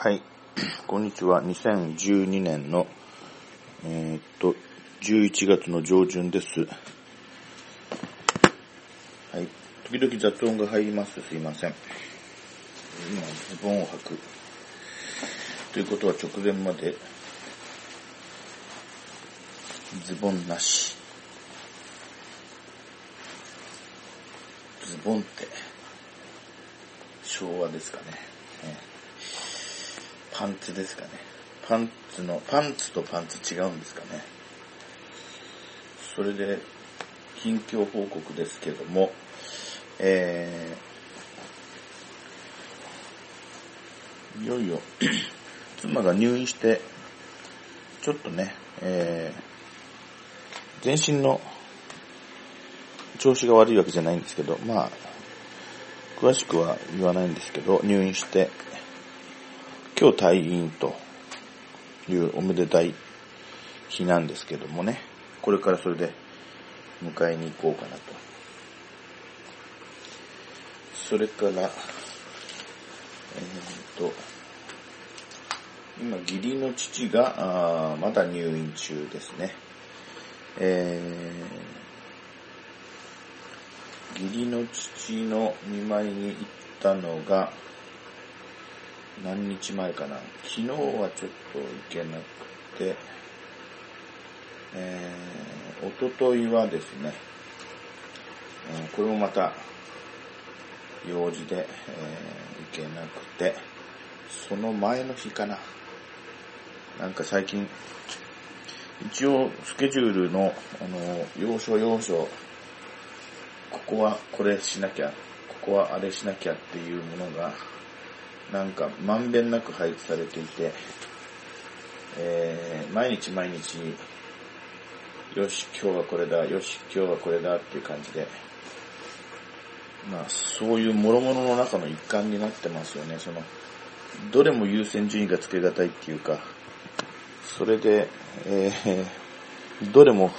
はい、こんにちは。2012年の、11月の上旬です。はい、時々雑音が入ります。すいません。今、ズボンを履く。ということは直前まで、ズボンなし。ズボンって、昭和ですかね。パンツですかね。パンツとパンツ違うんですかね。それで、近況報告ですけども、いよいよ、妻が入院して、ちょっとね、全身の調子が悪いわけじゃないんですけど、まあ、詳しくは言わないんですけど、入院して、今日退院というおめでたい日なんですけどもね、これからそれで迎えに行こうかなと。それから、今義理の父がまだ入院中ですね。義理の父の見舞いに行ったのが何日前かな。昨日はちょっと行けなくて、一昨日はですね、これもまた用事で、行けなくて、その前の日かな。なんか最近一応スケジュールの要所ここはこれしなきゃ、ここはあれしなきゃっていうものがなんかまんべんなく配置されていて、毎日よし今日はこれだ、よし今日はこれだっていう感じで、まあそういう諸々の中の一環になってますよね。そのどれも優先順位がつけがたいっていうか、それで、どれも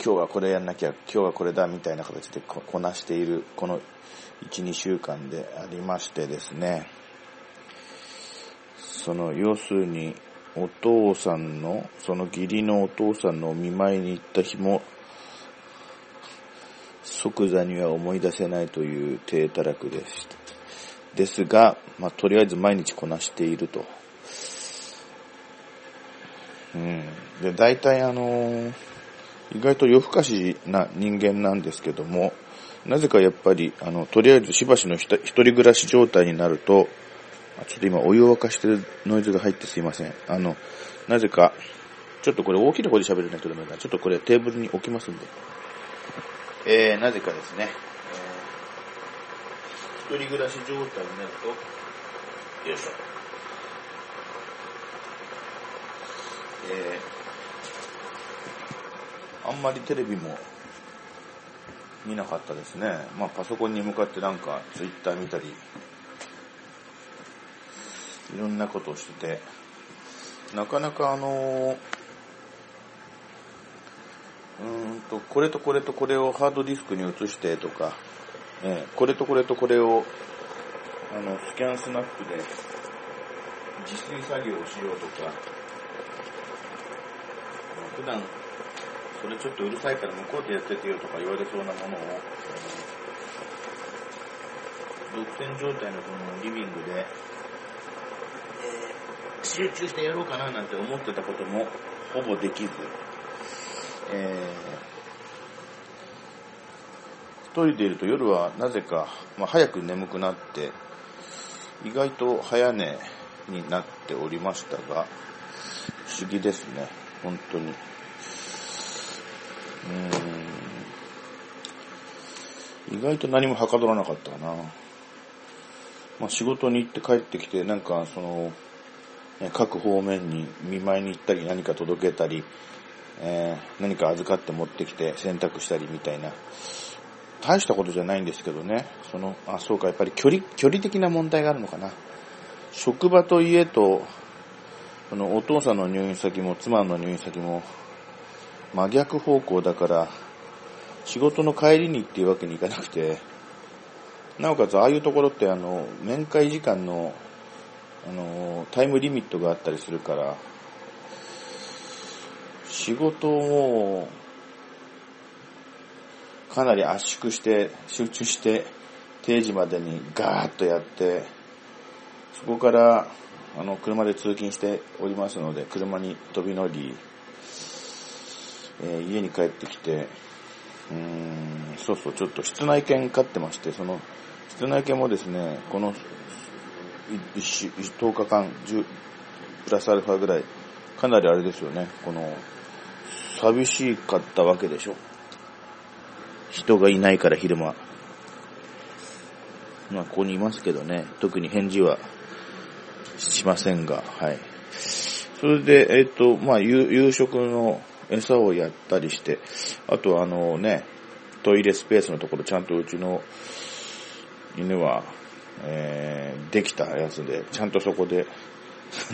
今日はこれやんなきゃ、今日はこれだみたいな形でこなしているこの 1,2 週間でありましてですね、その要するにお父さんの、その義理のお父さんのお見舞いに行った日も即座には思い出せないという体たらくです。ですが、まあ、とりあえず毎日こなしていると。うん。で、大体意外と夜更かしな人間なんですけども、なぜかやっぱり、とりあえずしばしの一人暮らし状態になると、ちょっと今お湯を沸かしてるノイズが入ってすいません。なぜか、ちょっとこれ大きな方で喋れないとダメだ。ちょっとこれテーブルに置きますんで。なぜかですね、一人暮らし状態になると、よいしょ。あんまりテレビも見なかったですね。まあパソコンに向かってなんかツイッター見たり、いろんなことをしてて、なかなかこれとこれとこれをハードディスクに移してとか、これとこれとこれをスキャンスナップで自炊作業をしようとか、普段それちょっとうるさいから向こうでやっててよとか言われそうなものを、独占状態のこのリビングで、集中してやろうかななんて思ってたこともほぼできず、一人でいると夜はなぜか、まあ、早く眠くなって、意外と早寝になっておりましたが、不思議ですね、本当に。意外と何もはかどらなかったかな。まあ仕事に行って帰ってきて、なんか各方面に見舞いに行ったり、何か届けたり、何か預かって持ってきて洗濯したりみたいな。大したことじゃないんですけどね。そうか、やっぱり距離的な問題があるのかな。職場と家と、お父さんの入院先も妻の入院先も、真逆方向だから、仕事の帰りにっていうわけにいかなくて、なおかつああいうところって面会時間のタイムリミットがあったりするから、仕事をかなり圧縮して集中して定時までにガーッとやって、そこから車で通勤しておりますので、車に飛び乗り、家に帰ってきて、ちょっと室内犬飼ってまして、その室内犬もですね、この10日間10プラスアルファぐらい、かなりあれですよね、この寂しかったわけでしょ、人がいないから昼間。まあここにいますけどね、特に返事はしませんが、はい。それで夕食の餌をやったりして、あとトイレスペースのところ、ちゃんとうちの犬は、できたやつで、ちゃんとそこで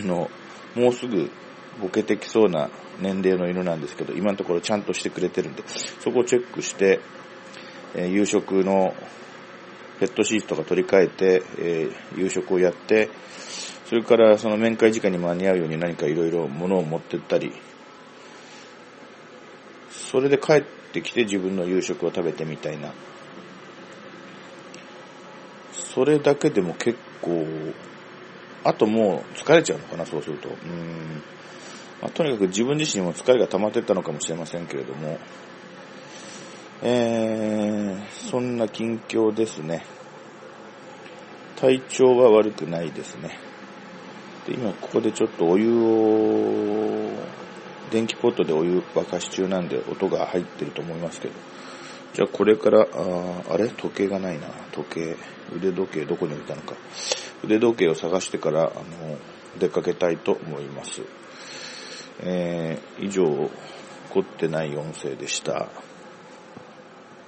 もうすぐボケてきそうな年齢の犬なんですけど、今のところちゃんとしてくれてるんで、そこをチェックして、夕食のペットシートとか取り替えて、夕食をやって、それからその面会時間に間に合うように何かいろいろ物を持ってったり、それで帰ってきて自分の夕食を食べてみたいな。それだけでも結構、あともう疲れちゃうのかな、そうすると。とにかく自分自身も疲れが溜まってったのかもしれませんけれども、そんな近況ですね。体調は悪くないですね。で、今ここでちょっとお湯を、電気ポットでお湯沸かし中なんで音が入ってると思いますけど、じゃあこれから、時計がないな、腕時計どこに置いたのか、腕時計を探してから出かけたいと思います。以上、凝ってない音声でした。